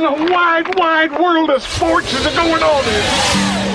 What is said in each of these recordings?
in the wide, wide world of sports is going on here?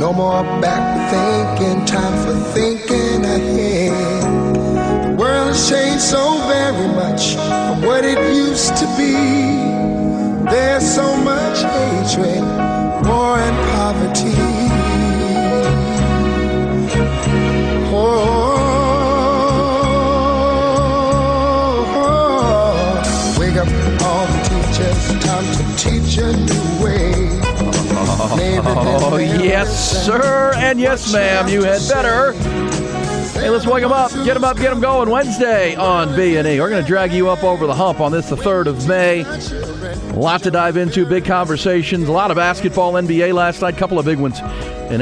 No more back to thinking, time for thinking ahead. The world has changed so very much from what it used to be. There's so much hatred, war and poverty. Oh. Wake up all the teachers, time to teach a new way. Oh, yes, sir, and yes, ma'am, you had better. Hey, let's wake them up, get them up, get them going. Wednesday on B&E. We're going to drag you up over the hump on this, the 3rd of May. A lot to dive into, big conversations, a lot of basketball, NBA last night, a couple of big ones in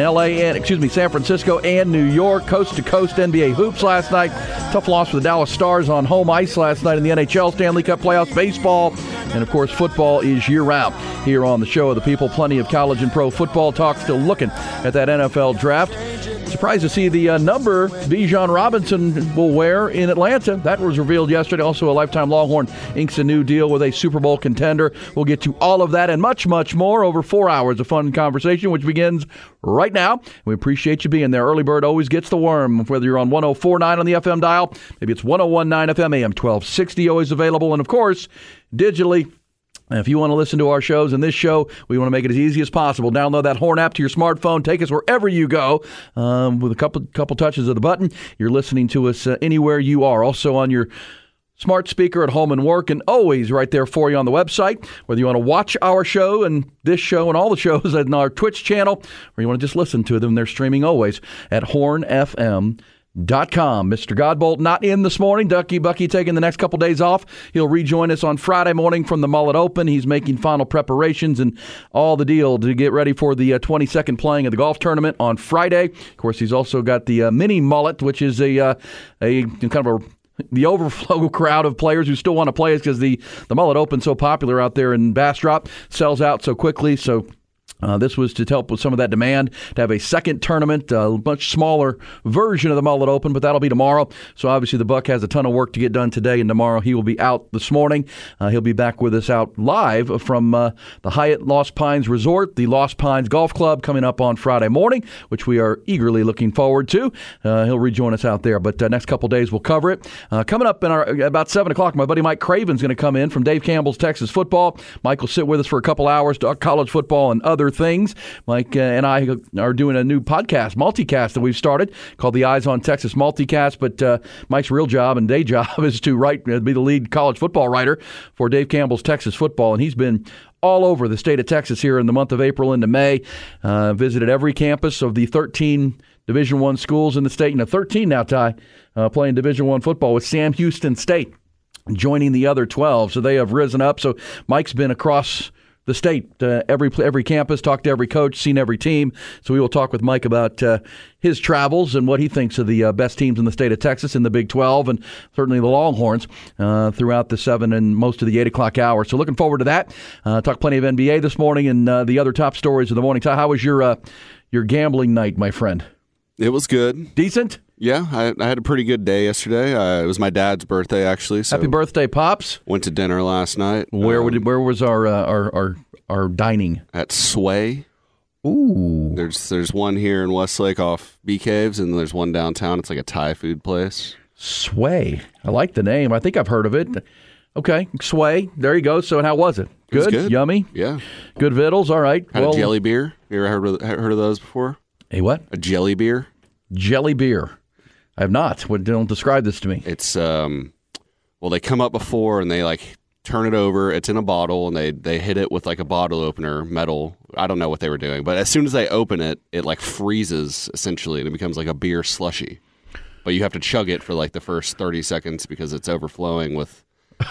San Francisco and New York, coast-to-coast NBA hoops last night. Tough loss for the Dallas Stars on home ice last night in the NHL Stanley Cup playoffs, baseball, and, of course, football is year-round. Here on the show of the people, plenty of college and pro football talk, still looking at that NFL draft. Surprised to see the number Bijan Robinson will wear in Atlanta. That was revealed yesterday. Also, a lifetime Longhorn inks a new deal with a Super Bowl contender. We'll get to all of that and much, much more over 4 hours of fun conversation, which begins right now. We appreciate you being there. Early bird always gets the worm, whether you're on 104.9 on the FM dial. Maybe it's 101.9 FM, AM 1260, always available. And, of course, digitally. And if you want to listen to our shows and this show, we want to make it as easy as possible. Download that Horn app to your smartphone. Take us wherever you go with a couple touches of the button. You're listening to us anywhere you are. Also on your smart speaker at home and work, and always right there for you on the website, whether you want to watch our show and this show and all the shows on our Twitch channel, or you want to just listen to them. They're streaming always at hornfm.com. Mr. Godbolt not in this morning. Bucky taking the next couple days off. He'll rejoin us on Friday morning from the Mullet Open. He's making final preparations and all the deal to get ready for the 22nd playing of the golf tournament on Friday. Of course, he's also got the mini mullet, which is the overflow crowd of players who still want to play, is because the Mullet Open so popular out there in Bastrop, sells out so quickly. So this was to help with some of that demand, to have a second tournament, a much smaller version of the Mullet Open, but that'll be tomorrow. So obviously the Buck has a ton of work to get done today and tomorrow. He will be out this morning. He'll be back with us out live from the Hyatt Lost Pines Resort, the Lost Pines Golf Club, coming up on Friday morning, which we are eagerly looking forward to. He'll rejoin us out there, but next couple days we'll cover it. Coming up in about 7 o'clock, my buddy Mike Craven's going to come in from Dave Campbell's Texas Football. Mike will sit with us for a couple hours, talk college football and other things. Mike and I are doing a new podcast, multicast, that we've started called the Eyes on Texas Multicast, but Mike's real job and day job is to be the lead college football writer for Dave Campbell's Texas Football, and he's been all over the state of Texas here in the month of April into May, visited every campus of the 13 Division I schools in the state, and 13 now, Ty, playing Division I football with Sam Houston State joining the other 12, so they have risen up. So Mike's been across the state, every campus, talked to every coach, seen every team. So we will talk with Mike about his travels and what he thinks of the best teams in the state of Texas in the Big 12, and certainly the Longhorns throughout the 7 and most of the 8 o'clock hour. So looking forward to that. Talk plenty of NBA this morning and the other top stories of the morning. Ty, how was your gambling night, my friend? It was good. Decent? Yeah, I had a pretty good day yesterday. It was my dad's birthday, actually. So happy birthday, Pops! Went to dinner last night. Where was our dining? At Sway. Ooh, there's one here in Westlake off Bee Caves, and there's one downtown. It's like a Thai food place. Sway. I like the name. I think I've heard of it. Okay, Sway. There you go. So, how was it? Good. It was good. Yummy. Yeah. Good vittles. All right. Had a jelly beer. You ever heard of those before? A what? A jelly beer. Jelly beer. I have not. Don't describe this to me. It's, they come up before and they, turn it over. It's in a bottle, and they hit it with, a bottle opener, metal. I don't know what they were doing. But as soon as they open it, it, freezes, essentially, and it becomes, a beer slushy. But you have to chug it for, the first 30 seconds because it's overflowing with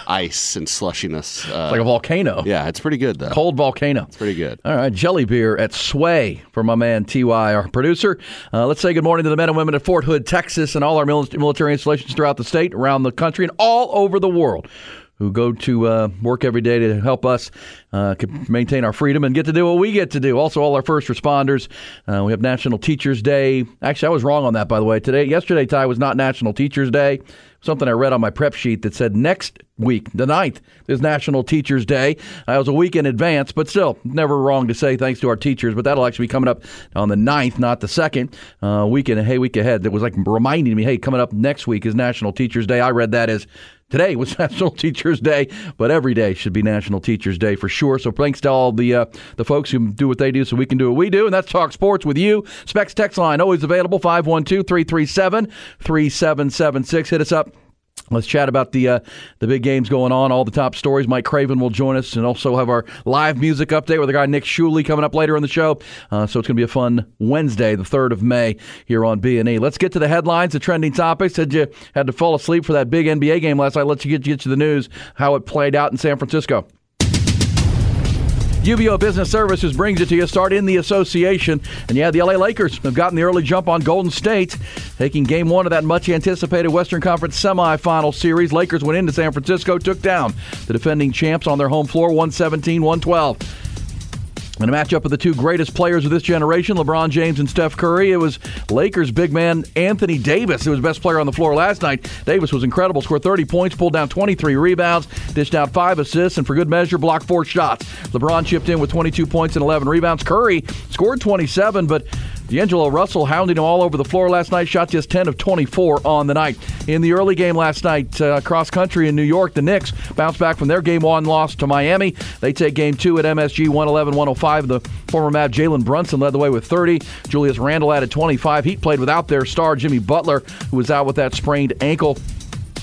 ice and slushiness. It's like a volcano. Yeah, it's pretty good, though. Cold volcano. It's pretty good. All right, Jelly Beer at Sway for my man T.Y., our producer. Let's say good morning to the men and women at Fort Hood, Texas, and all our military installations throughout the state, around the country, and all over the world, who go to work every day to help us maintain our freedom and get to do what we get to do. Also, all our first responders. We have National Teachers Day. Actually, I was wrong on that, by the way. Yesterday, Ty, was not National Teachers Day. Something I read on my prep sheet that said next week, the 9th, is National Teachers Day. I was a week in advance, but still, never wrong to say thanks to our teachers. But that'll actually be coming up on the 9th, not the 2nd. Week ahead. That was like reminding me, hey, coming up next week is National Teachers Day. I read that as today was National Teachers Day, but every day should be National Teachers Day for sure. So thanks to all the folks who do what they do so we can do what we do, and that's Talk Sports with you. Specs text line, always available, 512-337-3776. Hit us up. Let's chat about the big games going on, all the top stories. Mike Craven will join us and also have our live music update with our guy Nick Shuley coming up later in the show. So it's going to be a fun Wednesday, the 3rd of May, here on B&E. Let's get to the headlines, the trending topics. You had to fall asleep for that big NBA game last night. Let's get to the news, how it played out in San Francisco. UBO Business Services brings it to you. Start in the association. And yeah, the LA Lakers have gotten the early jump on Golden State, taking game one of that much-anticipated Western Conference semifinal series. Lakers went into San Francisco, took down the defending champs on their home floor, 117-112. In a matchup of the two greatest players of this generation, LeBron James and Steph Curry, it was Lakers big man Anthony Davis who was best player on the floor last night. Davis was incredible, scored 30 points, pulled down 23 rebounds, dished out 5 assists, and for good measure, blocked 4 shots. LeBron chipped in with 22 points and 11 rebounds. Curry scored 27, but D'Angelo Russell hounding him all over the floor last night, shot just 10 of 24 on the night. In the early game last night, cross country in New York, the Knicks bounced back from their game one loss to Miami. They take game two at MSG, 111-105. The former Mav Jalen Brunson led the way with 30. Julius Randle added 25. Heat played without their star, Jimmy Butler, who was out with that sprained ankle.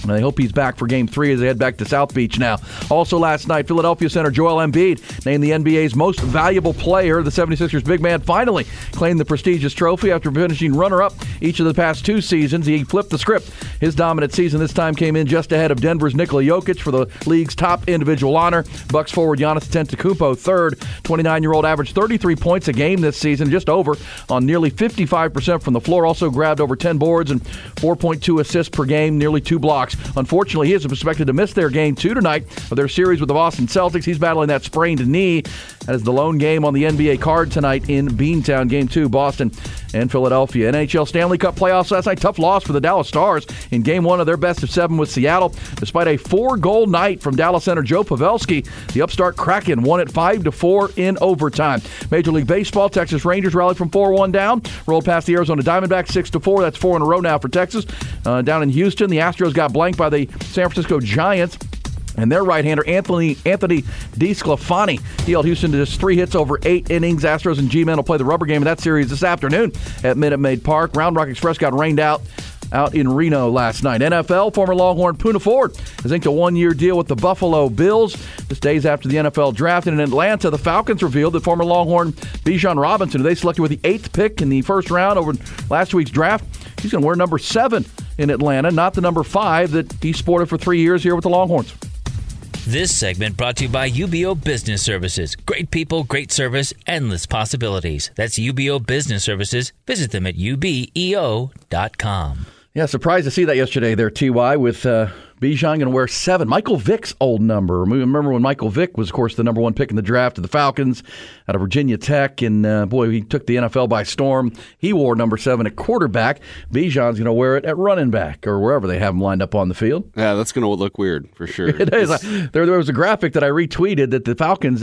And they hope he's back for Game 3 as they head back to South Beach now. Also last night, Philadelphia center Joel Embiid named the NBA's most valuable player. The 76ers big man finally claimed the prestigious trophy after finishing runner-up each of the past two seasons. He flipped the script. His dominant season this time came in just ahead of Denver's Nikola Jokic for the league's top individual honor. Bucks forward Giannis Antetokounmpo third. 29-year-old averaged 33 points a game this season, just over on nearly 55% from the floor. Also grabbed over 10 boards and 4.2 assists per game, nearly 2 blocks. Unfortunately, he is expected to miss their game 2 tonight of their series with the Boston Celtics. He's battling that sprained knee. That is the lone game on the NBA card tonight in Beantown. Game 2, Boston and Philadelphia. NHL Stanley Cup playoffs last night. Tough loss for the Dallas Stars in Game 1 of their best-of-7 with Seattle. Despite a 4-goal night from Dallas center Joe Pavelski, the upstart Kraken won it 5-4 in overtime. Major League Baseball, Texas Rangers rallied from 4-1 down. Rolled past the Arizona Diamondbacks 6-4. That's 4 in a row now for Texas. Down in Houston, the Astros got blanked by the San Francisco Giants. And their right-hander, Anthony DeSclafani, he held Houston to just 3 hits over 8 innings. Astros and G-Men will play the rubber game of that series this afternoon at Minute Maid Park. Round Rock Express got rained out in Reno last night. NFL, former Longhorn Puna Ford has inked a 1-year deal with the Buffalo Bills. This days after the NFL draft. And in Atlanta, the Falcons revealed that former Longhorn Bijan Robinson, who they selected with the 8th pick in the first round over last week's draft, he's going to wear number 7 in Atlanta, not the number 5 that he sported for 3 years here with the Longhorns. This segment brought to you by UBO Business Services. Great people, great service, endless possibilities. That's UBO Business Services. Visit them at ubeo.com. Yeah, surprised to see that yesterday there, T.Y., with Bijan going to wear 7. Michael Vick's old number. Remember when Michael Vick was, of course, the number 1 pick in the draft of the Falcons out of Virginia Tech, and, boy, he took the NFL by storm. He wore number 7 at quarterback. Bijan's going to wear it at running back or wherever they have him lined up on the field. Yeah, that's going to look weird for sure. It is. There was a graphic that I retweeted that the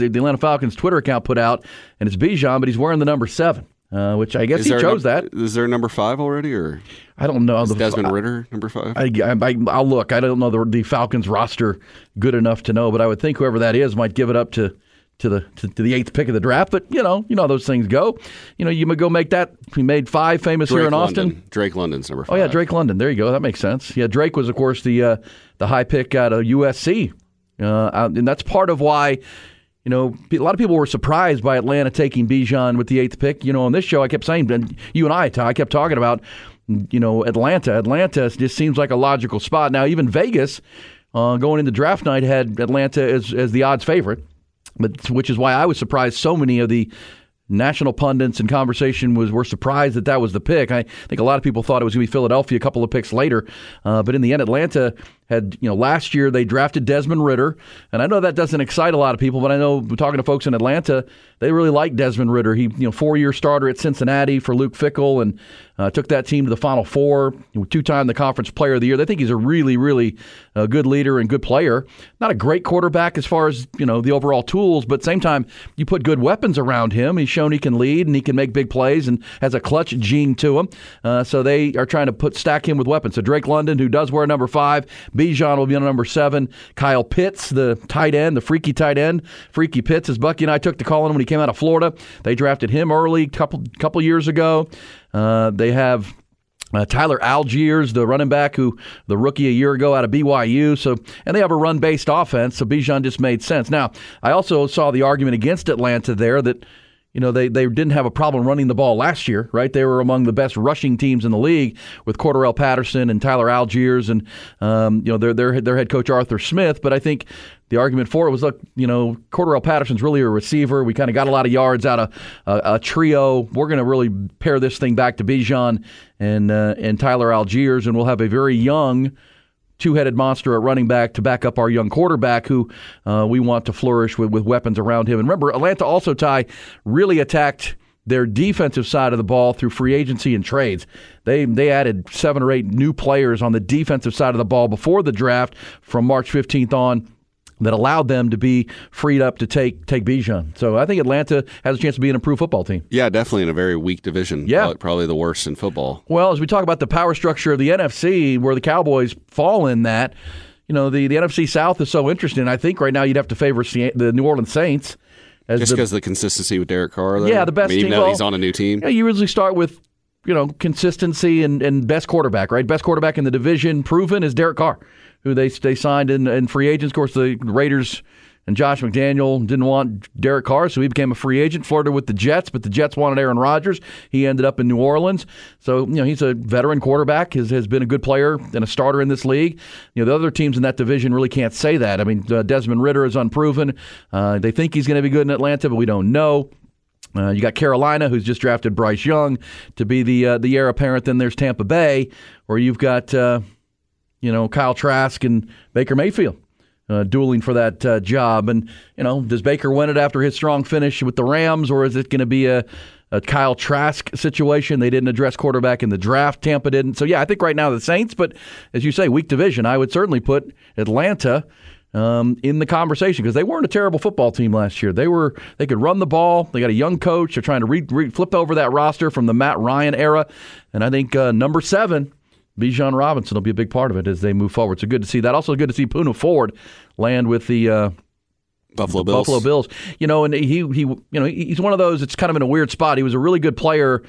Atlanta Falcons Twitter account put out, and it's Bijan, but he's wearing the number 7. Which I guess he chose that. Is there a number 5 already, or I don't know? Is Desmond Ridder number 5? I'll look. I don't know the Falcons roster good enough to know, but I would think whoever that is might give it up to the 8th pick of the draft. But you know how those things go. You know, you might go make that. He made 5 famous Drake here in Austin. London. Drake London's number 5. Oh yeah, Drake London. There you go. That makes sense. Yeah, Drake was of course the high pick out of USC, and that's part of why. You know, a lot of people were surprised by Atlanta taking Bijan with the 8th pick. You know, on this show, I kept saying, and you and I, Ty, I kept talking about, you know, Atlanta. Atlanta just seems like a logical spot. Now, even Vegas, going into draft night had Atlanta as the odds favorite, but which is why I was surprised so many of the national pundits and conversation were surprised that that was the pick. I think a lot of people thought it was going to be Philadelphia a couple of picks later, but in the end, Atlanta had, last year they drafted Desmond Ridder, and I know that doesn't excite a lot of people, but I know talking to folks in Atlanta, they really like Desmond Ridder. He, four-year starter at Cincinnati for Luke Fickell, and took that team to the Final Four, two-time the Conference Player of the Year. They think he's a really, really good leader and good player. Not a great quarterback as far as, the overall tools, but same time, you put good weapons around him. He's shown he can lead and he can make big plays and has a clutch gene to him. So they are trying to stack him with weapons. So Drake London, who does wear number 5, Bijan will be on number 7. Kyle Pitts, the tight end, the freaky tight end. Freaky Pitts, as Bucky and I took to calling him when he came out of Florida. They drafted him early a couple years ago. They have Tyler Allgeier, the running back, who the rookie a year ago out of BYU. And they have a run-based offense, so Bijan just made sense. Now, I also saw the argument against Atlanta there that they didn't have a problem running the ball last year, right? They were among the best rushing teams in the league with Cordarrelle Patterson and Tyler Allgeier and their head coach Arthur Smith. But I think the argument for it was, look, Cordarrelle Patterson's really a receiver. We kind of got a lot of yards out of a trio. We're going to really pair this thing back to Bijan and Tyler Allgeier, and we'll have a very young two-headed monster at running back to back up our young quarterback who we want to flourish with weapons around him. And remember, Atlanta also, Ty, really attacked their defensive side of the ball through free agency and trades. They added 7 or 8 new players on the defensive side of the ball before the draft from March 15th on that allowed them to be freed up to take Bijan. So I think Atlanta has a chance to be an improved football team. Yeah, definitely in a very weak division. Yeah. Probably the worst in football. Well, as we talk about the power structure of the NFC, where the Cowboys fall in that, the NFC South is so interesting. I think right now you'd have to favor the New Orleans Saints. Just because of the consistency with Derek Carr. There. Yeah, the best team. Even though he's on a new team. Yeah, you usually start with consistency and best quarterback, right? Best quarterback in the division proven is Derek Carr, who they signed in free agents. Of course, the Raiders and Josh McDaniel didn't want Derek Carr, so he became a free agent, flirted with the Jets, but the Jets wanted Aaron Rodgers. He ended up in New Orleans. So, he's a veteran quarterback, has been a good player and a starter in this league. The other teams in that division really can't say that. I mean, Desmond Ridder is unproven. They think he's going to be good in Atlanta, but we don't know. You got Carolina, who's just drafted Bryce Young to be the heir apparent. Then there's Tampa Bay, where you've got Kyle Trask and Baker Mayfield dueling for that job. And, does Baker win it after his strong finish with the Rams, or is it going to be a Kyle Trask situation? They didn't address quarterback in the draft. Tampa didn't. So, yeah, I think right now the Saints, but as you say, weak division. I would certainly put Atlanta in the conversation because they weren't a terrible football team last year. They could run the ball. They got a young coach. They're trying to flip over that roster from the Matt Ryan era. And I think number 7, Bijan Robinson, will be a big part of it as they move forward. So good to see that. Also good to see Puna Ford land with the Buffalo Bills. And he's one of those that's kind of in a weird spot. He was a really good player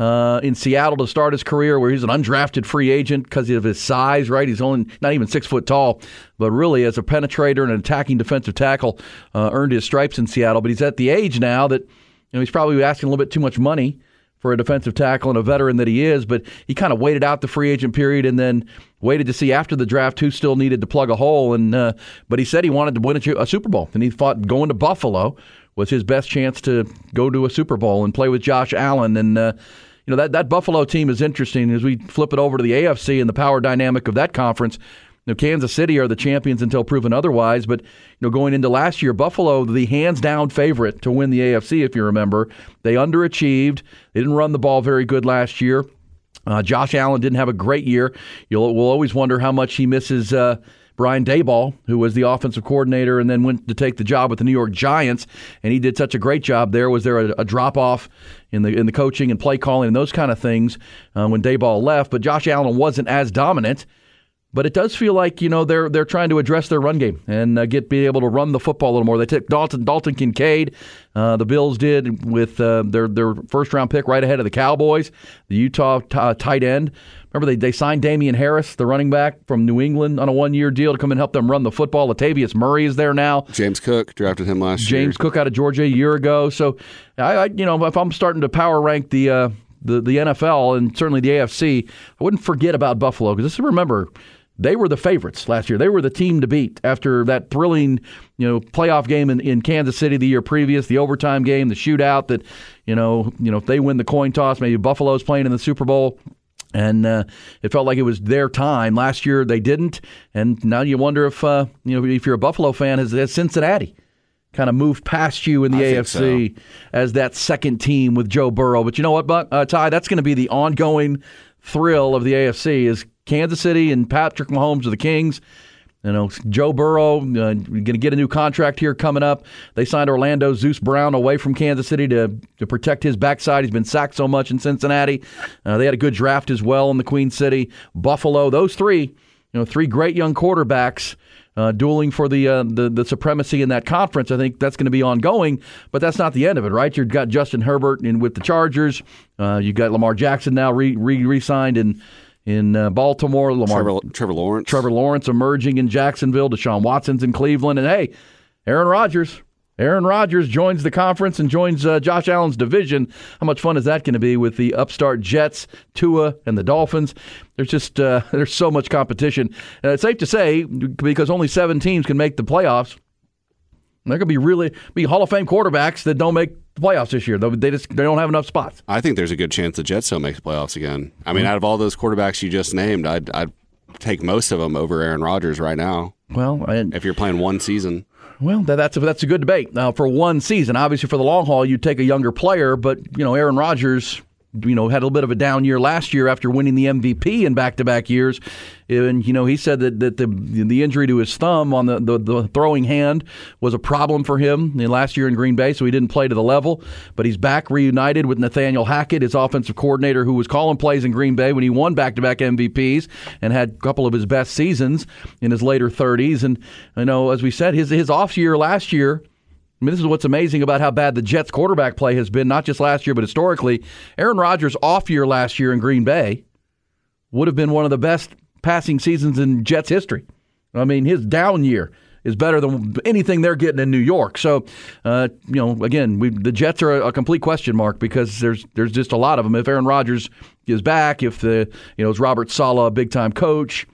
in Seattle to start his career, where he's an undrafted free agent because of his size, right? He's only not even 6 foot tall, but really as a penetrator and an attacking defensive tackle earned his stripes in Seattle. But he's at the age now that he's probably asking a little bit too much money for a defensive tackle and a veteran that he is, but he kind of waited out the free agent period and then waited to see after the draft who still needed to plug a hole. And but he said he wanted to win a Super Bowl, and he thought going to Buffalo was his best chance to go to a Super Bowl and play with Josh Allen. And that Buffalo team is interesting as we flip it over to the AFC and the power dynamic of that conference. Kansas City are the champions until proven otherwise, but going into last year, Buffalo, the hands-down favorite to win the AFC, if you remember. They underachieved. They didn't run the ball very good last year. Josh Allen didn't have a great year. We'll always wonder how much he misses Brian Daboll, who was the offensive coordinator and then went to take the job with the New York Giants, and he did such a great job there. Was there a drop-off in the coaching and play calling and those kind of things when Daboll left? But Josh Allen wasn't as dominant. But it does feel like they're trying to address their run game and be able to run the football a little more. They took Dalton Kincaid, the Bills did with their first round pick right ahead of the Cowboys, the Utah tight end. Remember they signed Damian Harris, the running back from New England, on a 1-year deal to come and help them run the football. Latavius Murray is there now. James Cook, drafted him last year. James Cook out of Georgia a year ago. So I if I'm starting to power rank the NFL and certainly the AFC, I wouldn't forget about Buffalo because remember. They were the favorites last year. They were the team to beat after that thrilling, playoff game in Kansas City the year previous, the overtime game, the shootout that, if they win the coin toss, maybe Buffalo's playing in the Super Bowl. And it felt like it was their time. Last year they didn't. And now you wonder if, if you're a Buffalo fan, has Cincinnati kind of moved past you in the AFC as that second team with Joe Burrow. But you know what, Buck, Ty, that's going to be the ongoing thrill of the AFC is Kansas City and Patrick Mahomes are the Kings. Joe Burrow, going to get a new contract here coming up. They signed Orlando Zeus Brown away from Kansas City to protect his backside. He's been sacked so much in Cincinnati. They had a good draft as well in the Queen City. Buffalo, those three, three great young quarterbacks dueling for the supremacy in that conference. I think that's going to be ongoing, but that's not the end of it, right? You've got Justin Herbert with the Chargers. You've got Lamar Jackson now re-signed in Baltimore, Trevor Lawrence. Trevor Lawrence emerging in Jacksonville. Deshaun Watson's in Cleveland. And, hey, Aaron Rodgers joins the conference and joins Josh Allen's division. How much fun is that going to be with the upstart Jets, Tua, and the Dolphins? There's just there's so much competition. And it's safe to say, because only 7 teams can make the playoffs, they're going to be really Hall of Fame quarterbacks that don't make playoffs this year. They don't have enough spots. I think there's a good chance the Jets don't make the playoffs again. I mean, out of all those quarterbacks you just named, I'd take most of them over Aaron Rodgers right now. Well, if you're playing one season. Well, that's a good debate. Now, for one season, obviously for the long haul, you'd take a younger player, but Aaron Rodgers had a little bit of a down year last year after winning the MVP in back-to-back years. And, he said that the injury to his thumb on the throwing hand was a problem for him last year in Green Bay, so he didn't play to the level. But he's back reunited with Nathaniel Hackett, his offensive coordinator, who was calling plays in Green Bay when he won back-to-back MVPs and had a couple of his best seasons in his later 30s. And, as we said, his off year last year, I mean, this is what's amazing about how bad the Jets quarterback play has been, not just last year, but historically. Aaron Rodgers' off year last year in Green Bay would have been one of the best passing seasons in Jets history. I mean, his down year is better than anything they're getting in New York. So, again, the Jets are a complete question mark because there's just a lot of them. If Aaron Rodgers is back, if is Robert Saleh a big-time coach,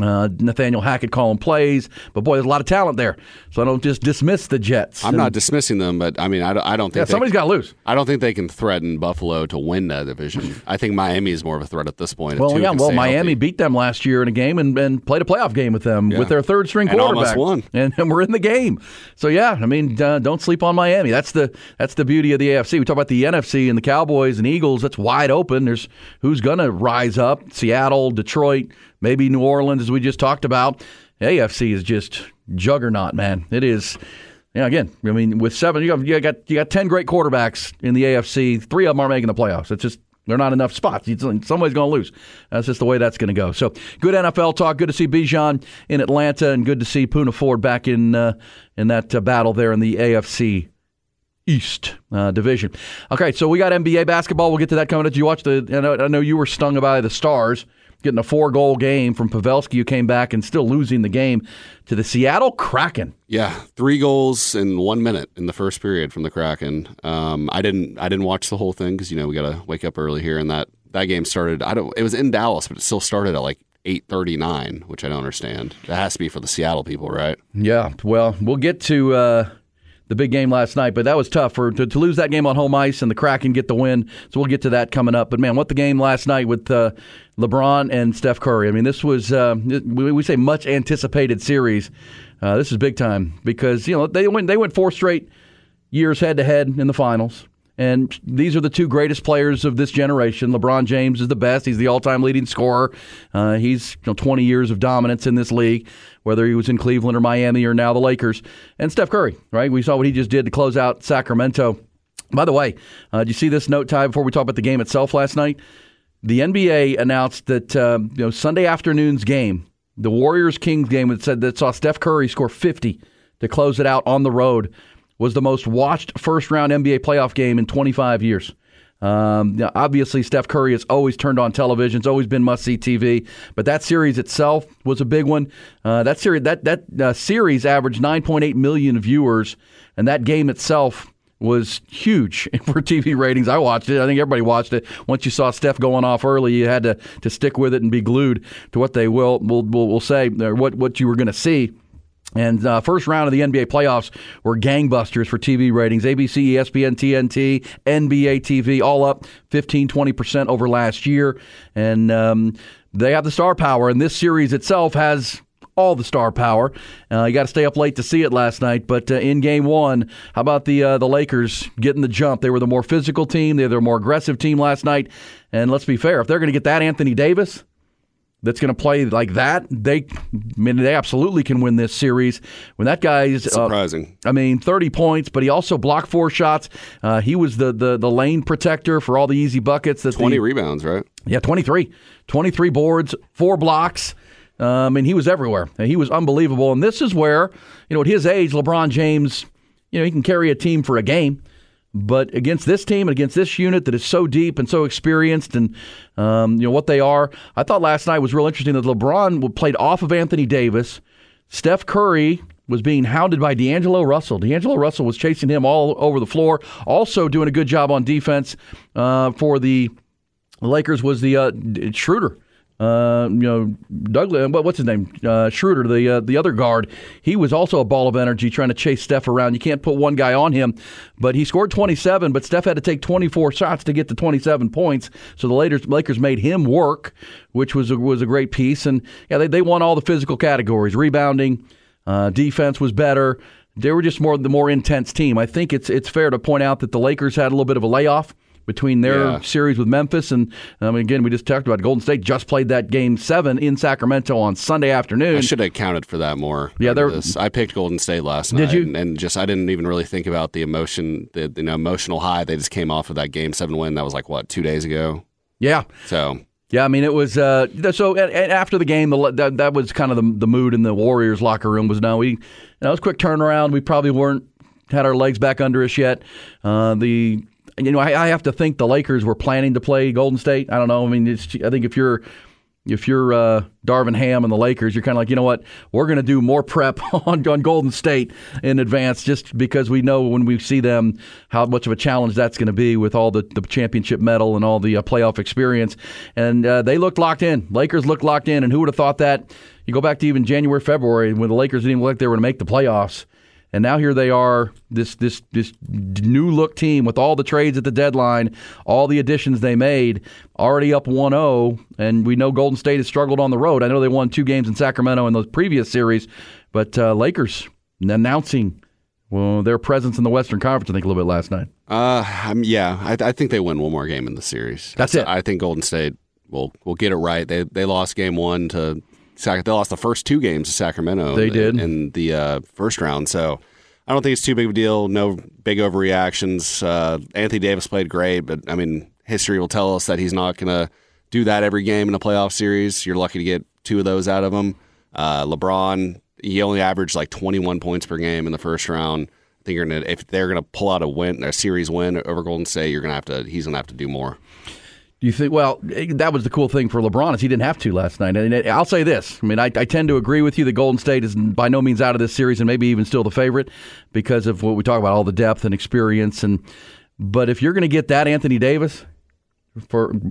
Nathaniel Hackett calling plays, but boy, there's a lot of talent there. So I don't just dismiss the Jets. I'm not dismissing them, but I mean, I don't think somebody's got to lose. I don't think they can threaten Buffalo to win that division. I think Miami is more of a threat at this point. Well, Miami beat them last year in a game and played a playoff game with them with their third string quarterback and almost won. And we're in the game. So yeah, I mean, don't sleep on Miami. That's the beauty of the AFC. We talk about the NFC and the Cowboys and Eagles. That's wide open. There's who's going to rise up? Seattle, Detroit. Maybe New Orleans, as we just talked about. AFC is just juggernaut, man. It is. Yeah, again, I mean, with 7, you got 10 great quarterbacks in the AFC. 3 of them aren't making the playoffs. It's just they're not enough spots. Somebody's going to lose. That's just the way that's going to go. So good NFL talk. Good to see Bijan in Atlanta, and good to see Puna Ford back in that battle there in the AFC East division. Okay, so we got NBA basketball. We'll get to that coming up. Did you watch I know you were stung by the Stars. Getting a 4-goal game from Pavelski, who came back and still losing the game to the Seattle Kraken. Yeah, 3 goals in 1 minute in the first period from the Kraken. I didn't watch the whole thing because we got to wake up early here, and that game started. It was in Dallas, but it still started at like 8:39, which I don't understand. That has to be for the Seattle people, right? Yeah. Well, we'll get to the big game last night, but that was tough to lose that game on home ice and the Kraken get the win. So we'll get to that coming up. But man, what the game last night with LeBron and Steph Curry. I mean, this was we say much anticipated series. This is big time because they went 4 straight years head to head in the finals. And these are the 2 greatest players of this generation. LeBron James is the best. He's the all-time leading scorer. He's 20 years of dominance in this league, whether he was in Cleveland or Miami or now the Lakers. And Steph Curry, right? We saw what he just did to close out Sacramento. By the way, did you see this note, Ty, before we talk about the game itself last night? The NBA announced that Sunday afternoon's game, the Warriors-Kings game that saw Steph Curry score 50 to close it out on the road, was the most watched first-round NBA playoff game in 25 years. Obviously, Steph Curry has always turned on television. It's always been must-see TV. But that series itself was a big one. That series averaged 9.8 million viewers, and that game itself was huge for TV ratings. I watched it. I think everybody watched it. Once you saw Steph going off early, you had to stick with it and be glued to what they will say, or what you were going to see. And first round of the NBA playoffs were gangbusters for TV ratings. ABC, ESPN, TNT, NBA TV, all up 15, 20% over last year. And they have the star power. And this series itself has all the star power. You got to stay up late to see it last night. But in game one, how about the Lakers getting the jump? They were the more physical team. They were the more aggressive team last night. And let's be fair, if they're going to get that Anthony Davis that's going to play like that, they absolutely can win this series. When that guy's surprising, 30 points, but he also blocked 4 shots. He was the lane protector for all the easy buckets. 20 rebounds, right? Yeah, 23 boards, 4 blocks. And he was everywhere. He was unbelievable. And this is where, at his age, LeBron James, he can carry a team for a game. But against this team and against this unit that is so deep and so experienced and what they are, I thought last night was real interesting that LeBron played off of Anthony Davis. Steph Curry was being hounded by D'Angelo Russell. D'Angelo Russell was chasing him all over the floor, also doing a good job on defense for the Lakers was the Schroeder. Douglas, what's his name? Schroeder, the other guard. He was also a ball of energy trying to chase Steph around. You can't put one guy on him, but he scored 27, but Steph had to take 24 shots to get to 27 points. So the Lakers made him work, which was a great piece. And yeah, they won all the physical categories. Rebounding, defense was better. They were just the more intense team. I think it's fair to point out that the Lakers had a little bit of a layoff between their series with Memphis and, again, we just talked about Golden State just played that Game 7 in Sacramento on Sunday afternoon. I should have accounted for that more. Yeah, I picked Golden State last night. Did you? And just I didn't even really think about the emotion, the emotional high. They just came off of that Game 7 win. That was 2 days ago? Yeah. So... yeah, it was after the game, that was kind of the mood in the Warriors locker room was, it was a quick turnaround. We probably had our legs back under us yet. I have to think the Lakers were planning to play Golden State. I don't know. I think if you're Darvin Ham and the Lakers, you're kind of like, you know what, we're going to do more prep on Golden State in advance just because we know when we see them how much of a challenge that's going to be with all the championship medal and all the playoff experience. And they looked locked in. Lakers looked locked in. And who would have thought that? You go back to even January, February, when the Lakers didn't even look like they were going to make the playoffs. And now here they are, this new-look team with all the trades at the deadline, all the additions they made, already up 1-0, and we know Golden State has struggled on the road. I know they won 2 games in Sacramento in those previous series, but Lakers announcing their presence in the Western Conference, I think, a little bit last night. I think they win one more game in the series. That's it. I think Golden State will get it right. They lost Game 1 to... They lost the first 2 games to Sacramento. They did. In the first round. So I don't think it's too big of a deal. No big overreactions. Anthony Davis played great, but, history will tell us that he's not going to do that every game in a playoff series. You're lucky to get 2 of those out of him. LeBron, he only averaged 21 points per game in the first round. I think if they're going to pull out a series win over Golden State, he's going to have to do more. Do you think? Well, that was the cool thing for LeBron is he didn't have to last night. And I'll say this: I tend to agree with you that Golden State is by no means out of this series, and maybe even still the favorite because of what we talk about, all the depth and experience. But if you're going to get that Anthony Davis,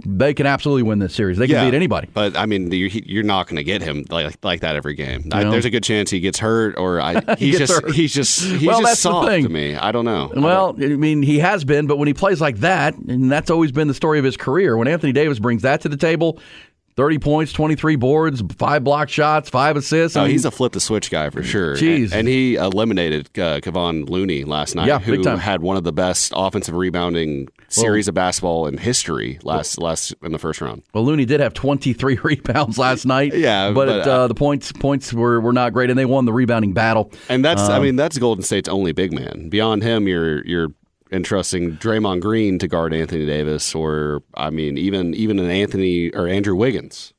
they can absolutely win this series. They can beat anybody. But you're not going to get him like that every game. There's a good chance he gets hurt, or he's just soft to me. I don't know. Well, he has been, but when he plays like that, and that's always been the story of his career. When Anthony Davis brings that to the table, 30 points, 23 boards, 5 block shots, 5 assists. He's a flip-the-switch guy for sure. Jeez. And he eliminated Kevon Looney last night, who had one of the best offensive rebounding series of basketball in history last in the first round. Well, Looney did have 23 rebounds last night, but the points were not great, and they won the rebounding battle. And that's that's Golden State's only big man. Beyond him, you're entrusting Draymond Green to guard Anthony Davis, or even an Andrew Wiggins.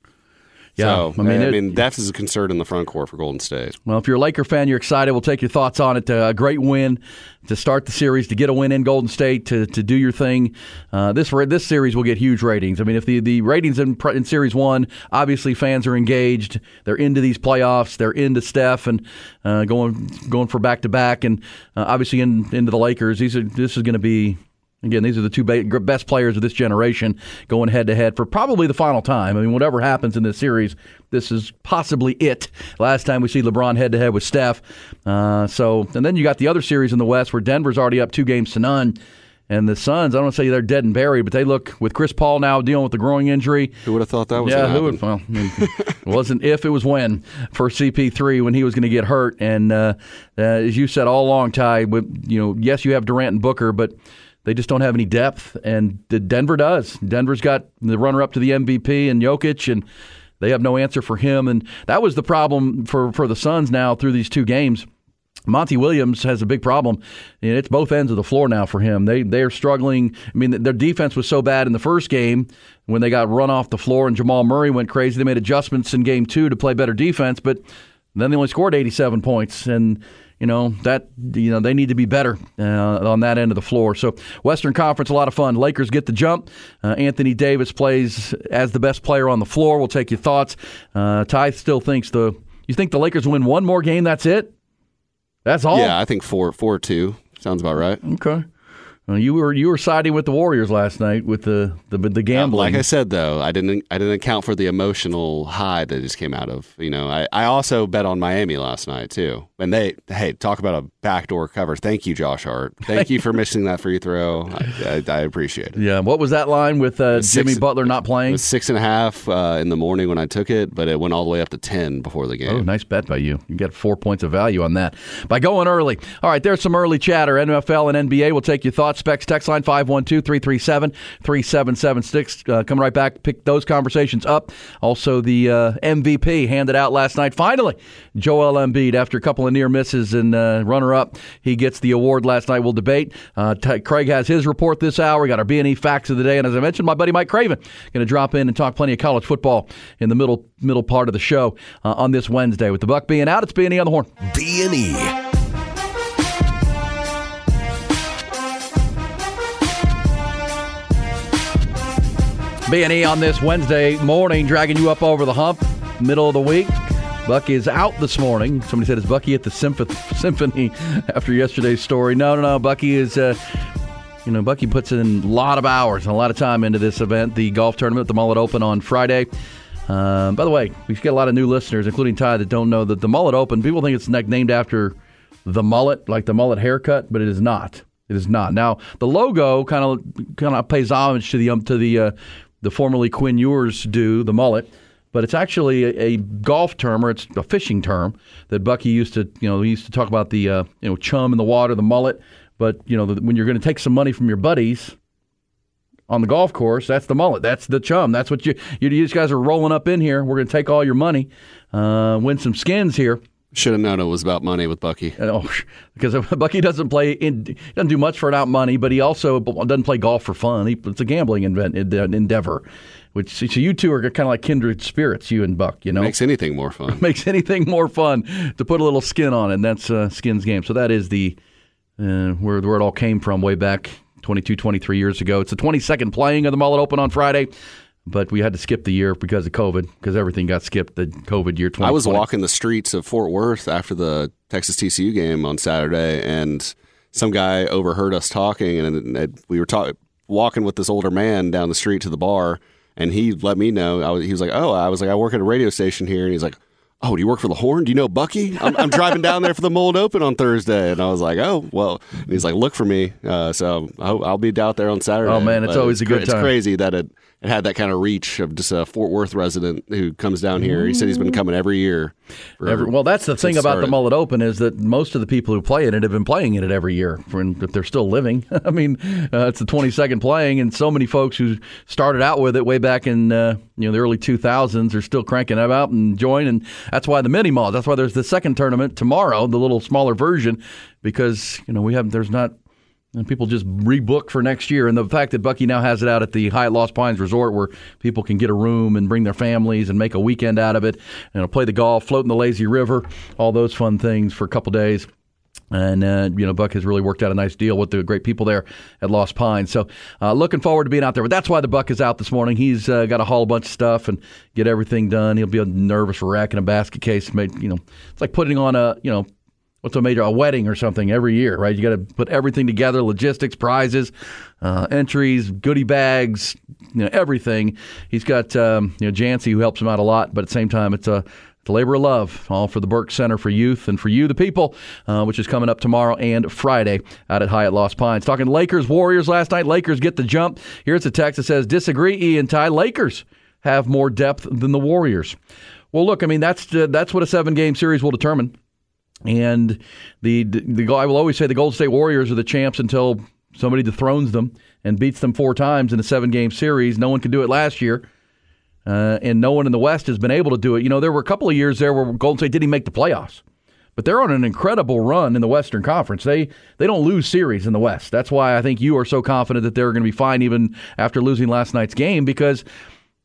Yeah, so, I mean, depth is a concern in the front court for Golden State. Well, if you're a Laker fan, you're excited. We'll take your thoughts on it. A great win to start the series, to get a win in Golden State, to do your thing. This series will get huge ratings. I mean, if the ratings in Series 1, obviously fans are engaged. They're into these playoffs. They're into Steph and going for back-to-back and obviously into the Lakers. This is going to be... Again, these are the two best players of this generation going head-to-head for probably the final time. I mean, whatever happens in this series, this is possibly it. Last time we see LeBron head-to-head with Steph. And then you got the other series in the West where Denver's already up 2 games to none. And the Suns, I don't want to say they're dead and buried, but they look, with Chris Paul now dealing with the groin injury. Who would have thought that was going to happen? It wasn't if, it was when for CP3 when he was going to get hurt. And as you said all along, Ty, yes, you have Durant and Booker, but... They just don't have any depth, and Denver does. Denver's got the runner-up to the MVP and Jokic, and they have no answer for him. And that was the problem for the Suns now through these 2 games. Monty Williams has a big problem, and it's both ends of the floor now for him. They are struggling. I mean, their defense was so bad in the first game when they got run off the floor and Jamal Murray went crazy. They made adjustments in game 2 to play better defense, but then they only scored 87 points, and they need to be better on that end of the floor. So Western Conference, a lot of fun. Lakers get the jump. Anthony Davis plays as the best player on the floor. We'll take your thoughts. Ty still thinks you think the Lakers win 1 more game, that's it? That's all? Yeah, I think 4-2. Sounds about right. Okay. You were siding with the Warriors last night with the gambling. Like I said, though, I didn't account for the emotional high that just came out of. I also bet on Miami last night too, and talk about a backdoor cover. Thank you, Josh Hart. Thank you for missing that free throw. I appreciate it. Yeah, what was that line with Jimmy Butler not playing? It was 6.5 in the morning when I took it, but it went all the way up to 10 before the game. Oh, nice bet by you. You got 4 points of value on that by going early. All right, there's some early chatter. NFL and NBA. We'll take your thoughts. Specs text line 512-337-3776. Come right back, pick those conversations up. Also, the MVP handed out last night. Finally, Joel Embiid, after a couple of near misses and runner-up, he gets the award last night. We'll debate. Craig has his report this hour. We got our B&E Facts of the Day. And as I mentioned, my buddy Mike Craven going to drop in and talk plenty of college football in the middle part of the show on this Wednesday. With the Buck being out, it's B&E on the Horn. B&E. B&E on this Wednesday morning, dragging you up over the hump, middle of the week. Bucky is out this morning. Somebody said, is Bucky at the symphony after yesterday's story? No. Bucky is, Bucky puts in a lot of hours and a lot of time into this event, the golf tournament, the Mullet Open on Friday. By the way, we've got a lot of new listeners, including Ty, that don't know that the Mullet Open, people think it's named after the mullet, like the mullet haircut, but it is not. It is not. Now, the logo kind of pays homage to the formerly Quinn Ewers do, the mullet, but it's actually a golf term, or it's a fishing term that Bucky used to, he used to talk about the, chum in the water, the mullet, but, when you're going to take some money from your buddies on the golf course, that's the mullet, that's the chum, that's what you guys are rolling up in here, we're going to take all your money, win some skins here. Should have known it was about money with Bucky. Because Bucky doesn't doesn't do much for money, but he also doesn't play golf for fun. It's a gambling endeavor. So you two are kind of like kindred spirits, you and Buck. Makes anything more fun. Makes anything more fun to put a little skin on, and that's Skin's game. So that is the where it all came from way back 22, 23 years ago. It's the 22nd playing of the Mullet Open on Friday. But we had to skip the year because of COVID, because everything got skipped, the COVID year 2020. I was walking the streets of Fort Worth after the Texas TCU game on Saturday, and some guy overheard us talking, and we were walking with this older man down the street to the bar, and he let me know. He was like, oh, I work at a radio station here, and he's like, oh, do you work for the Horn? Do you know Bucky? I'm driving down there for the Mullet Open on Thursday. And I was like, oh, well. And he's like, look for me. So I'll be out there on Saturday. Oh, man, it's always a good time. It's crazy that it had that kind of reach of just a Fort Worth resident who comes down here. He said he's been coming every year. Well, that's the thing about the Mullet Open is that most of the people who play in it have been playing in it every year, if they're still living. I mean, it's the 22nd playing, and so many folks who started out with it way back in the early 2000s are still cranking it out and join. And that's why the mini mall. That's why there's the second tournament tomorrow, the little smaller version, because there's not. And people just rebook for next year. And the fact that Bucky now has it out at the Hyatt Lost Pines Resort where people can get a room and bring their families and make a weekend out of it, and play the golf, float in the lazy river, all those fun things for a couple days. And, Buck has really worked out a nice deal with the great people there at Lost Pines. So looking forward to being out there. But that's why the Buck is out this morning. He's got to haul a bunch of stuff and get everything done. He'll be a nervous wreck in a basket case. It's like putting on a wedding or something every year, right? You got to put everything together, logistics, prizes, entries, goodie bags, everything. He's got, Jancy, who helps him out a lot. But at the same time, it's a labor of love, all for the Burke Center for Youth and for you, the people, which is coming up tomorrow and Friday out at Hyatt Lost Pines. Talking Lakers, Warriors last night. Lakers get the jump. Here's a text that says, disagree, E and Ty. Lakers have more depth than the Warriors. Well, look, that's what a 7-game series will determine. And I will always say the Golden State Warriors are the champs until somebody dethrones them and beats them 4 times in a 7-game series. No one could do it last year. And no one in the West has been able to do it. There were a couple of years there where Golden State didn't make the playoffs. But they're on an incredible run in the Western Conference. They don't lose series in the West. That's why I think you are so confident that they're going to be fine even after losing last night's game, because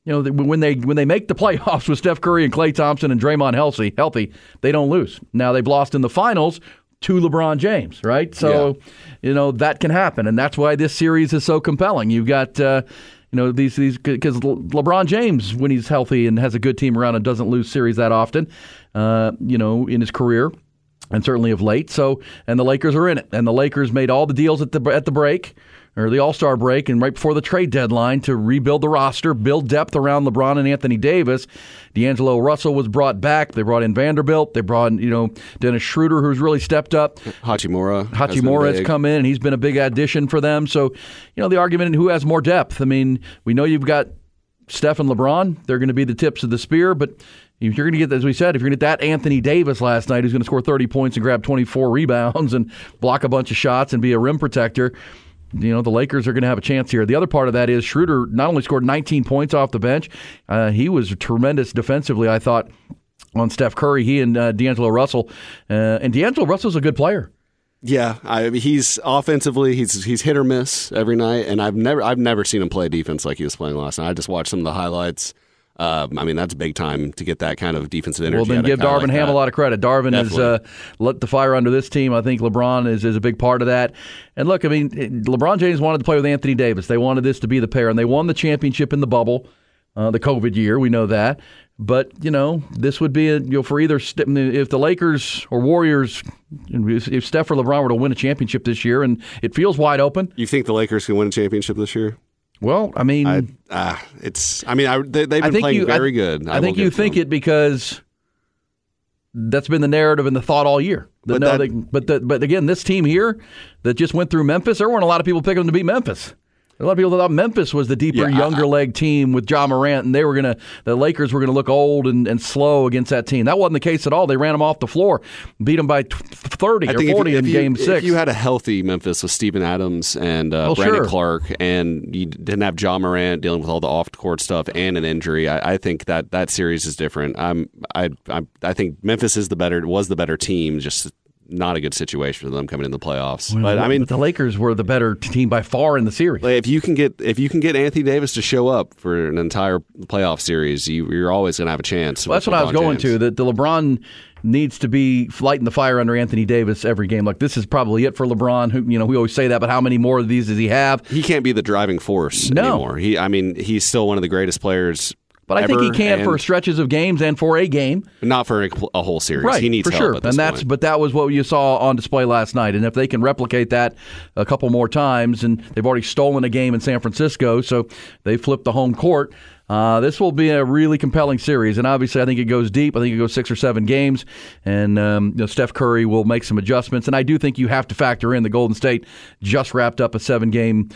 when they make the playoffs with Steph Curry and Klay Thompson and Draymond healthy, they don't lose. Now, they've lost in the finals to LeBron James, right? So, that can happen. And that's why this series is so compelling. You've got... because LeBron James, when he's healthy and has a good team around and doesn't lose series that often, in his career, and certainly of late. So, and the Lakers are in it, and the Lakers made all the deals at the break, or the All-Star break, and right before the trade deadline to rebuild the roster, build depth around LeBron and Anthony Davis. D'Angelo Russell was brought back. They brought in Vanderbilt. They brought in, Dennis Schroeder, who's really stepped up. Hachimura has come in, and he's been a big addition for them. So, the argument in who has more depth. We know you've got Steph and LeBron. They're going to be the tips of the spear, but if you're going to get, as we said, that Anthony Davis last night, who's going to score 30 points and grab 24 rebounds and block a bunch of shots and be a rim protector, the Lakers are going to have a chance here. The other part of that is Schroeder not only scored 19 points off the bench, he was tremendous defensively, I thought, on Steph Curry. He and D'Angelo Russell. And D'Angelo Russell's a good player. Yeah, he's offensively, he's hit or miss every night, and I've never seen him play defense like he was playing last night. I just watched some of the highlights. That's big time to get that kind of defensive energy. Well, then give Darvin Ham a lot of credit. Darvin definitely is lit the fire under this team. I think LeBron is a big part of that. And look, LeBron James wanted to play with Anthony Davis. They wanted this to be the pair, and they won the championship in the bubble, the COVID year. We know that. But, this would be for either if the Lakers or Warriors, if Steph or LeBron were to win a championship this year, and it feels wide open. You think the Lakers can win a championship this year? Well, they've been playing very good. I think you think it because that's been the narrative and the thought all year. But again, this team here that just went through Memphis, there weren't a lot of people picking them to beat Memphis. A lot of people thought Memphis was the deeper, younger leg team with Ja Morant, and the Lakers were going to look old and slow against that team. That wasn't the case at all. They ran them off the floor, beat them by 30 or 40 in Game 6. If you had a healthy Memphis with Steven Adams and Brandon Clark, and you didn't have Ja Morant dealing with all the off-court stuff and an injury, I think that series is different. I think Memphis was the better team, just not a good situation for them coming in the playoffs. Well, but the Lakers were the better team by far in the series. If you can get Anthony Davis to show up for an entire playoff series, you're always going to have a chance. Well, that's what I was going to. That the LeBron needs to be lighting the fire under Anthony Davis every game. Look, this is probably it for LeBron. Who, we always say that, but how many more of these does he have? He can't be the driving force anymore. He's still one of the greatest players. But I think he can for stretches of games and for a game. Not for a whole series. Right, he needs help at this point. But that was what you saw on display last night. And if they can replicate that a couple more times, and they've already stolen a game in San Francisco, so they flipped the home court. This will be a really compelling series, and obviously I think it goes deep. I think it goes 6 or 7 games, and Steph Curry will make some adjustments. And I do think you have to factor in the Golden State just wrapped up a 7-game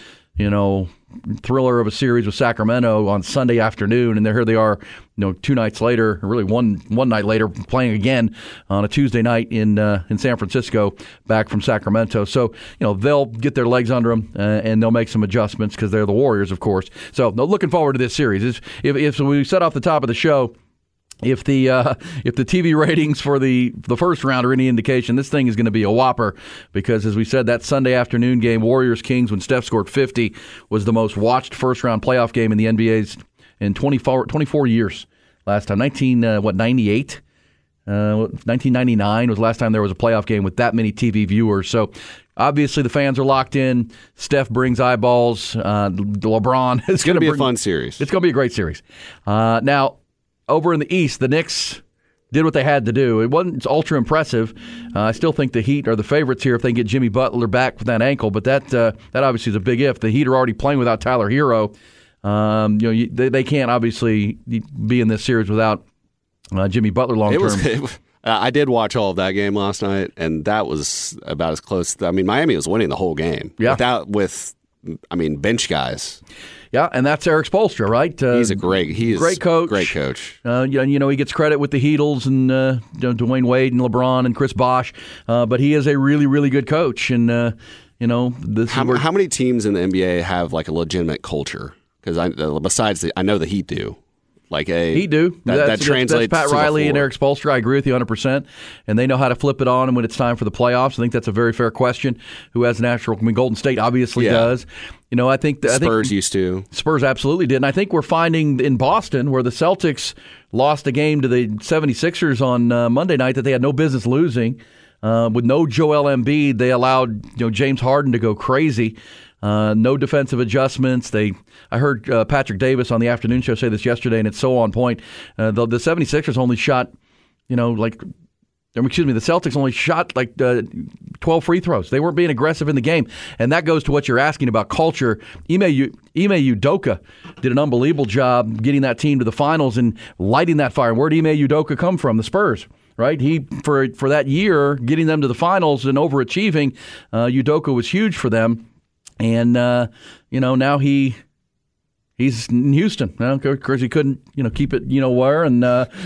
thriller of a series with Sacramento on Sunday afternoon, and here they are, 2 nights later, or really one night later, playing again on a Tuesday night in San Francisco, back from Sacramento. So, they'll get their legs under them, and they'll make some adjustments because they're the Warriors, of course. So, looking forward to this series. If we said off the top of the show, If the TV ratings for the first round are any indication, this thing is going to be a whopper because, as we said, that Sunday afternoon game, Warriors-Kings, when Steph scored 50, was the most watched first-round playoff game in the NBA's in 24 years. Last time, 98? 1999 was the last time there was a playoff game with that many TV viewers. So obviously the fans are locked in. Steph brings eyeballs. LeBron. It's going to be a fun series. It's going to be a great series. Now, over in the East, the Knicks did what they had to do. It wasn't ultra impressive. I still think the Heat are the favorites here if they can get Jimmy Butler back with that ankle, but that obviously is a big if. The Heat are already playing without Tyler Hero. They can't obviously be in this series without Jimmy Butler long term. I did watch all of that game last night, and that was about as close. I mean, Miami was winning the whole game. Yeah. With bench guys. Yeah, and that's Eric Spoelstra, right? He's a great coach. Great coach. He gets credit with the Heatles and Dwayne Wade and LeBron and Chris Bosh, but he is a really, really good coach. And how many teams in the NBA have like a legitimate culture? Because I know the Heat do. That translates. That's Pat Riley and Eric Spoelstra. I agree with you 100%. And they know how to flip it on when it's time for the playoffs. I think that's a very fair question. Who has natural? I mean, Golden State obviously does. I think Spurs used to. Spurs absolutely did. And I think we're finding in Boston, where the Celtics lost a game to the 76ers on Monday night that they had no business losing. With no Joel Embiid, they allowed James Harden to go crazy. No defensive adjustments. I heard Patrick Davis on the afternoon show say this yesterday, and it's so on point. The 76ers only shot, the Celtics only shot 12 free throws. They weren't being aggressive in the game. And that goes to what you're asking about culture. Ime Udoka did an unbelievable job getting that team to the finals and lighting that fire. Where did Ime Udoka come from? The Spurs. Right, he for that year, getting them to the finals and overachieving, Udoka was huge for them, and now he's in Houston. Of course, he couldn't keep it where, and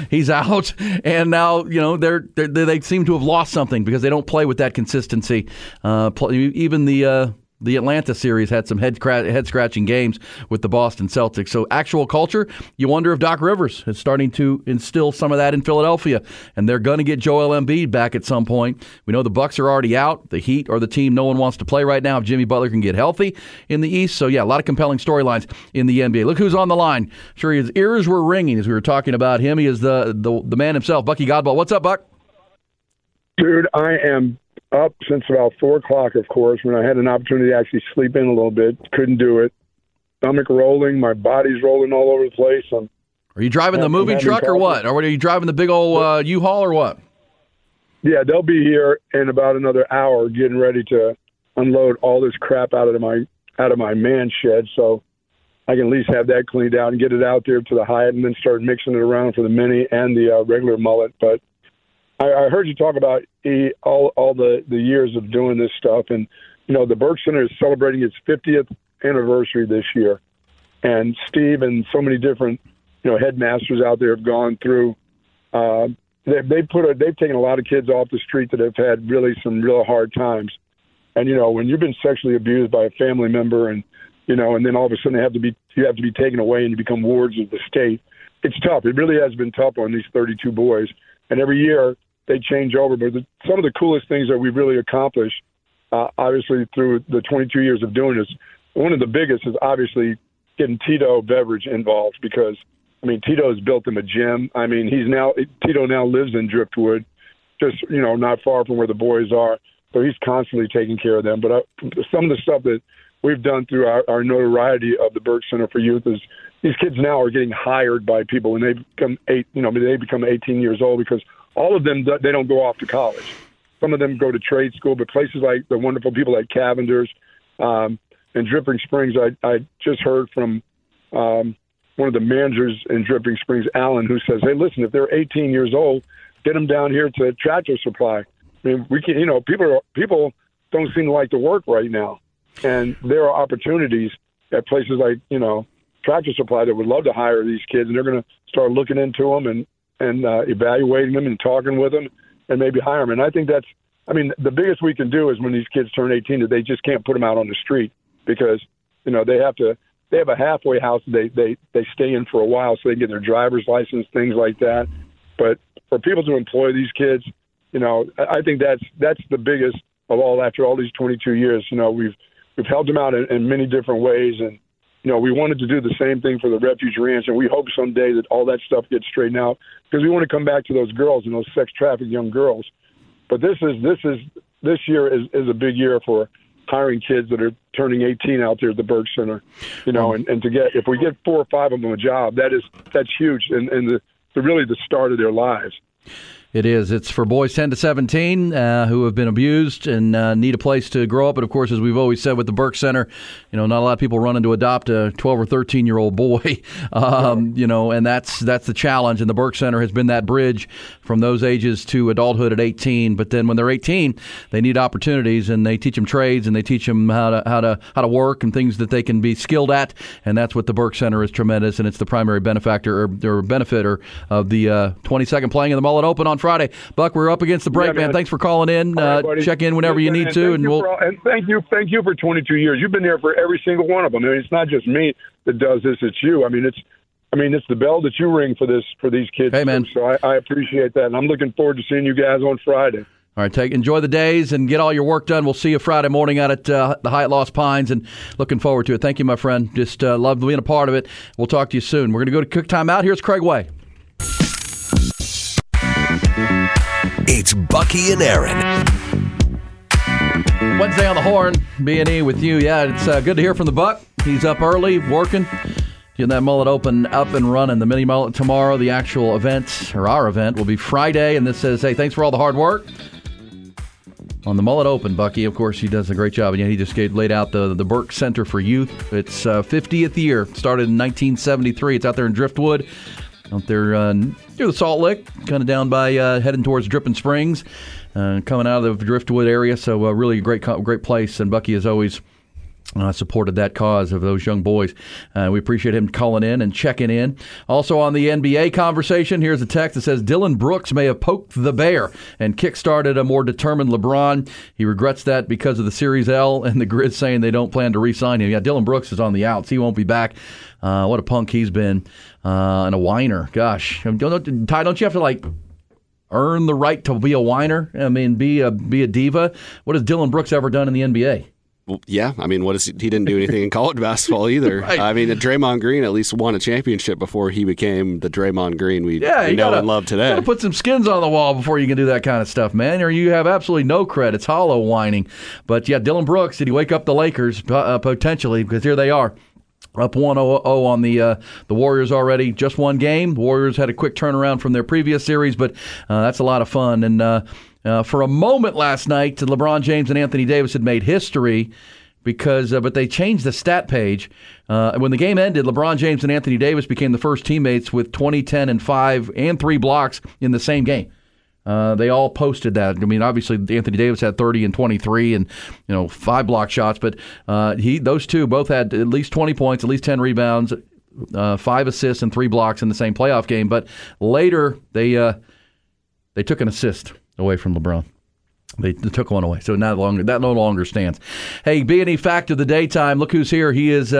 he's out, and now they seem to have lost something because they don't play with that consistency. Even the Atlanta series had some head-scratching games with the Boston Celtics. So actual culture, you wonder if Doc Rivers is starting to instill some of that in Philadelphia, and they're going to get Joel Embiid back at some point. We know the Bucks are already out. The Heat are the team no one wants to play right now if Jimmy Butler can get healthy in the East. So, yeah, a lot of compelling storylines in the NBA. Look who's on the line. Sure, his ears were ringing as we were talking about him. He is the man himself, Bucky Godbolt. What's up, Buck? Dude, I am up since about 4 o'clock, of course, when I had an opportunity to actually sleep in a little bit. Couldn't do it. Stomach rolling. My body's rolling all over the place. Are you driving the moving truck or what? Or are you driving the big old U-Haul or what? Yeah, they'll be here in about another hour getting ready to unload all this crap out of my man shed, so I can at least have that cleaned out and get it out there to the Hyatt and then start mixing it around for the mini and the regular mullet. But I heard you talk about all the years of doing this stuff, and the Burke Center is celebrating its 50th anniversary this year, and Steve and so many different headmasters out there have gone through. They've taken a lot of kids off the street that have had really some real hard times, and when you've been sexually abused by a family member, and and then all of a sudden you have to be taken away and you become wards of the state. It's tough. It really has been tough on these 32 boys, and every year they change over. But some of the coolest things that we've really accomplished, obviously, through the 22 years of doing this, one of the biggest is obviously getting Tito Beveridge involved because, Tito's built him a gym. Tito now lives in Driftwood, just, not far from where the boys are. So he's constantly taking care of them. But some of the stuff that we've done through our notoriety of the Burke Center for Youth is these kids now are getting hired by people when they become 18 years old because all of them, they don't go off to college. Some of them go to trade school, but places like the wonderful people like Cavender's and Dripping Springs, I just heard from one of the managers in Dripping Springs, Alan, who says, hey, listen, if they're 18 years old, get them down here to Tractor Supply. We can, people don't seem to like to work right now. And there are opportunities at places like, Tractor Supply that would love to hire these kids, and they're going to start looking into them and evaluating them and talking with them and maybe hire them. And I think the biggest we can do is when these kids turn 18 that they just can't put them out on the street because, they have a halfway house. They stay in for a while so they get their driver's license, things like that. But for people to employ these kids, you know, I think that's the biggest of all. After all these 22 years, you know, we've helped them out in many different ways, and you know, we wanted to do the same thing for the Refuge Ranch, and we hope someday that all that stuff gets straightened out because we want to come back to those girls and those sex trafficked young girls. But this year is a big year for hiring kids that are turning 18 out there at the Berg Center, you know, and to get, if we get 4 or 5 of them a job, that's huge, and the really the start of their lives. It is. It's for boys 10 to 17 who have been abused and need a place to grow up. And, of course, as we've always said with the Burke Center, you know, not a lot of people running to adopt a 12- or 13-year-old boy, you know, and that's the challenge. And the Burke Center has been that bridge from those ages to adulthood at 18. But then when they're 18, they need opportunities, and they teach them trades, and they teach them how to work and things that they can be skilled at. And that's what the Burke Center is tremendous, and it's the primary benefactor or benefiter of the 22nd playing of the Mullet Open on Friday. Buck, we're up against the break, man. Thanks for calling in. Right, check in whenever you need to. Thank you for 22 years. You've been there for every single one of them. I mean, it's not just me that does this. It's you. I mean, it's the bell that you ring for these kids. Hey, man. So I appreciate that, and I'm looking forward to seeing you guys on Friday. All right, enjoy the days and get all your work done. We'll see you Friday morning out at the Hyatt Lost Pines, and looking forward to it. Thank you, my friend. Just love being a part of it. We'll talk to you soon. We're going to go to Quick Time Out. Here's Craig Way. It's Bucky and Aaron. Wednesday on the Horn, B&E with you. Yeah, it's good to hear from the Buck. He's up early, working, getting that Mullet Open up and running. The mini mullet tomorrow. The actual event, or our event, will be Friday. And this says, hey, thanks for all the hard work on the Mullet Open, Bucky. Of course, he does a great job. And yeah, he just laid out the Burke Center for Youth. It's 50th year. Started in 1973. It's out there in Driftwood. Out there near the Salt Lick, kind of down by heading towards Dripping Springs, coming out of the Driftwood area. So really a great place. And Bucky has always supported that cause of those young boys. We appreciate him calling in and checking in. Also on the NBA conversation, here's a text that says, Dylan Brooks may have poked the bear and kick-started a more determined LeBron. He regrets that because of the Series L and the Grizz saying they don't plan to re-sign him. Yeah, Dylan Brooks is on the outs. He won't be back. What a punk he's been, and a whiner. Gosh, Ty, don't you have to earn the right to be a whiner? I mean, be a diva. What has Dylan Brooks ever done in the NBA? Well, yeah, I mean, he didn't do anything in college basketball either. Right. I mean, Draymond Green at least won a championship before he became the Draymond Green we know and love today. You got to put some skins on the wall before you can do that kind of stuff, man, or you have absolutely no credit. It's hollow whining. But yeah, Dylan Brooks, did he wake up the Lakers potentially? Because here they are. Up 1-0 on the Warriors already. Just one game. The Warriors had a quick turnaround from their previous series, but that's a lot of fun. And for a moment last night, LeBron James and Anthony Davis had made history because, but they changed the stat page. When the game ended, LeBron James and Anthony Davis became the first teammates with 20, 10, and 5 and 3 blocks in the same game. They all posted that. I mean, obviously, Anthony Davis had 30 and 23 and, 5 block shots, but those two both had at least 20 points, at least 10 rebounds, 5 assists, and 3 blocks in the same playoff game. But later, they took an assist away from LeBron. They took one away, so that no longer stands. Hey, B&E Fact of the Daytime, look who's here. He is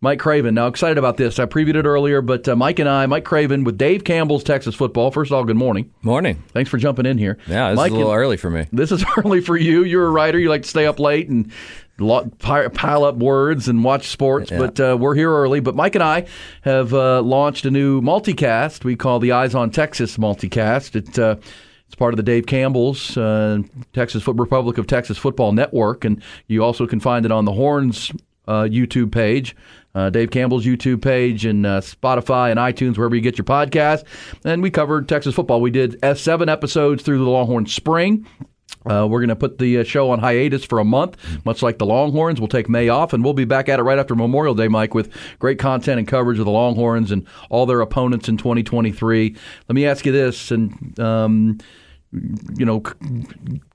Mike Craven. Now, excited about this. I previewed it earlier, but Mike Craven with Dave Campbell's Texas Football. First of all, good morning. Morning. Thanks for jumping in here. Yeah, this Mike is a little early for me. This is early for you. You're a writer. You like to stay up late and pile up words and watch sports, yeah. But we're here early. But Mike and I have launched a new multicast we call the Eyes on Texas multicast. It's part of the Dave Campbell's Republic of Texas Football Network, and you also can find it on the Horn's YouTube page. Dave Campbell's YouTube page, and Spotify and iTunes, wherever you get your podcast. And we covered Texas football. We did 7 episodes through the Longhorn spring. We're going to put the show on hiatus for a month, much like the Longhorns. We'll take May off, and we'll be back at it right after Memorial Day, Mike, with great content and coverage of the Longhorns and all their opponents in 2023. Let me ask you this, and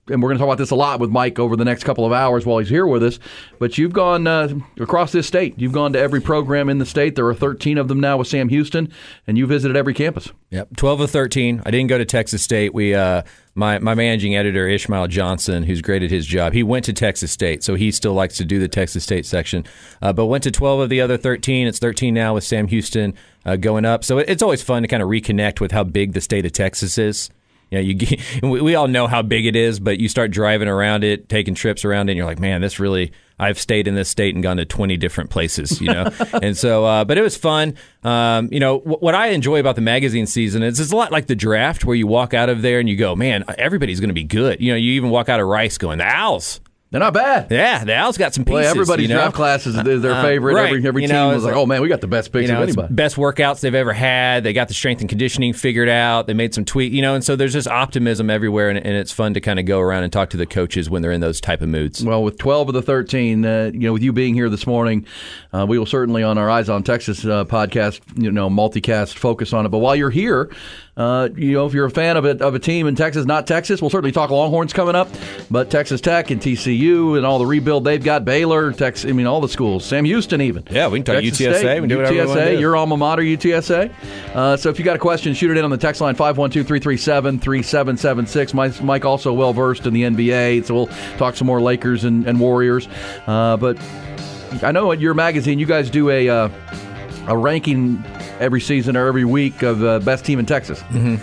and we're going to talk about this a lot with Mike over the next couple of hours while he's here with us, but you've gone across this state. You've gone to every program in the state. There are 13 of them now with Sam Houston, and you visited every campus. Yep, 12 of 13. I didn't go to Texas State. We my managing editor, Ishmael Johnson, who's great at his job, he went to Texas State, so he still likes to do the Texas State section, but went to 12 of the other 13. It's 13 now with Sam Houston going up. So it's always fun to kind of reconnect with how big the state of Texas is. Yeah, we all know how big it is, but you start driving around it, taking trips around it, and you're like, man, this really, I've stayed in this state and gone to 20 different places, you know? And so, but it was fun. What I enjoy about the magazine season is it's a lot like the draft where you walk out of there and you go, man, everybody's going to be good. You know, you even walk out of Rice going, the Owls. They're not bad. Yeah, the Owls got some pieces. Well, everybody's draft class is their favorite. Right. Every team was like, oh, man, we got the best picks of anybody. Best workouts they've ever had. They got the strength and conditioning figured out. They made some tweaks, and so there's just optimism everywhere, and it's fun to kind of go around and talk to the coaches when they're in those type of moods. Well, with 12 of the 13, with you being here this morning, we will certainly on our Eyes on Texas podcast, multicast focus on it. But while you're here, if you're a fan of a team in Texas, not Texas, we'll certainly talk Longhorns coming up, but Texas Tech and TCU and all the rebuld they've got, Baylor, Texas, all the schools, Sam Houston even. Yeah, we can talk Texas UTSA. State, we do whatever we want to do. Your alma mater, UTSA. So if you got a question, shoot it in on the text line, 512-337-3776. Mike also well-versed in the NBA, so we'll talk some more Lakers and Warriors. But I know at your magazine, you guys do a ranking every season or every week of the best team in Texas. Mm-hmm.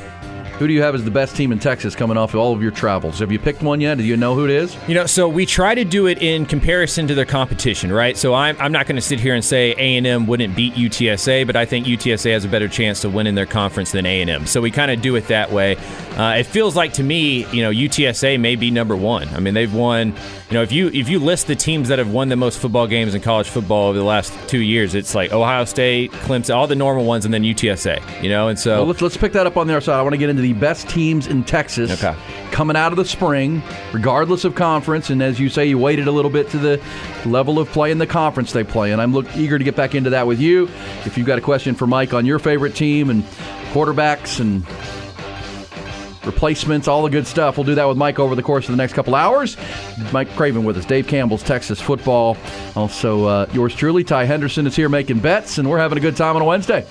Who do you have as the best team in Texas coming off of all of your travels? Have you picked one yet? Do you know who it is? So we try to do it in comparison to their competition, right? So I'm not going to sit here and say A&M wouldn't beat UTSA, but I think UTSA has a better chance to win in their conference than A&M. So we kind of do it that way. It feels like to me, UTSA may be number one. I mean, they've won, if you list the teams that have won the most football games in college football over the last 2 years, it's like Ohio State, Clemson, all the normal ones, and then UTSA, And so let's pick that up on the other side. I want to get into the best teams in Texas coming out of the spring, regardless of conference. And as you say, you waited a little bit to the level of play in the conference they play. And I'm eager to get back into that with you. If you've got a question for Mike on your favorite team and quarterbacks and replacements, all the good stuff, we'll do that with Mike over the course of the next couple hours. Mike Craven with us. Dave Campbell's Texas Football. Also, yours truly, Ty Henderson, is here making bets. And we're having a good time on a Wednesday.